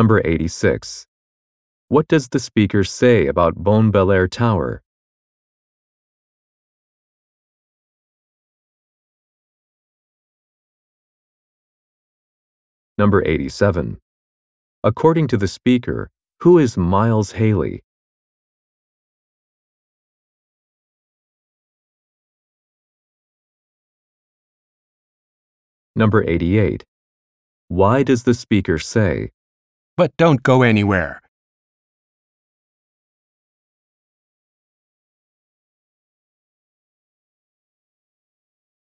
Number 86. What does the speaker say about Bon Belair Tower? Number 87. According to the speaker, who is Miles Haley? Number 88. Why does the speaker say, "But don't go anywhere.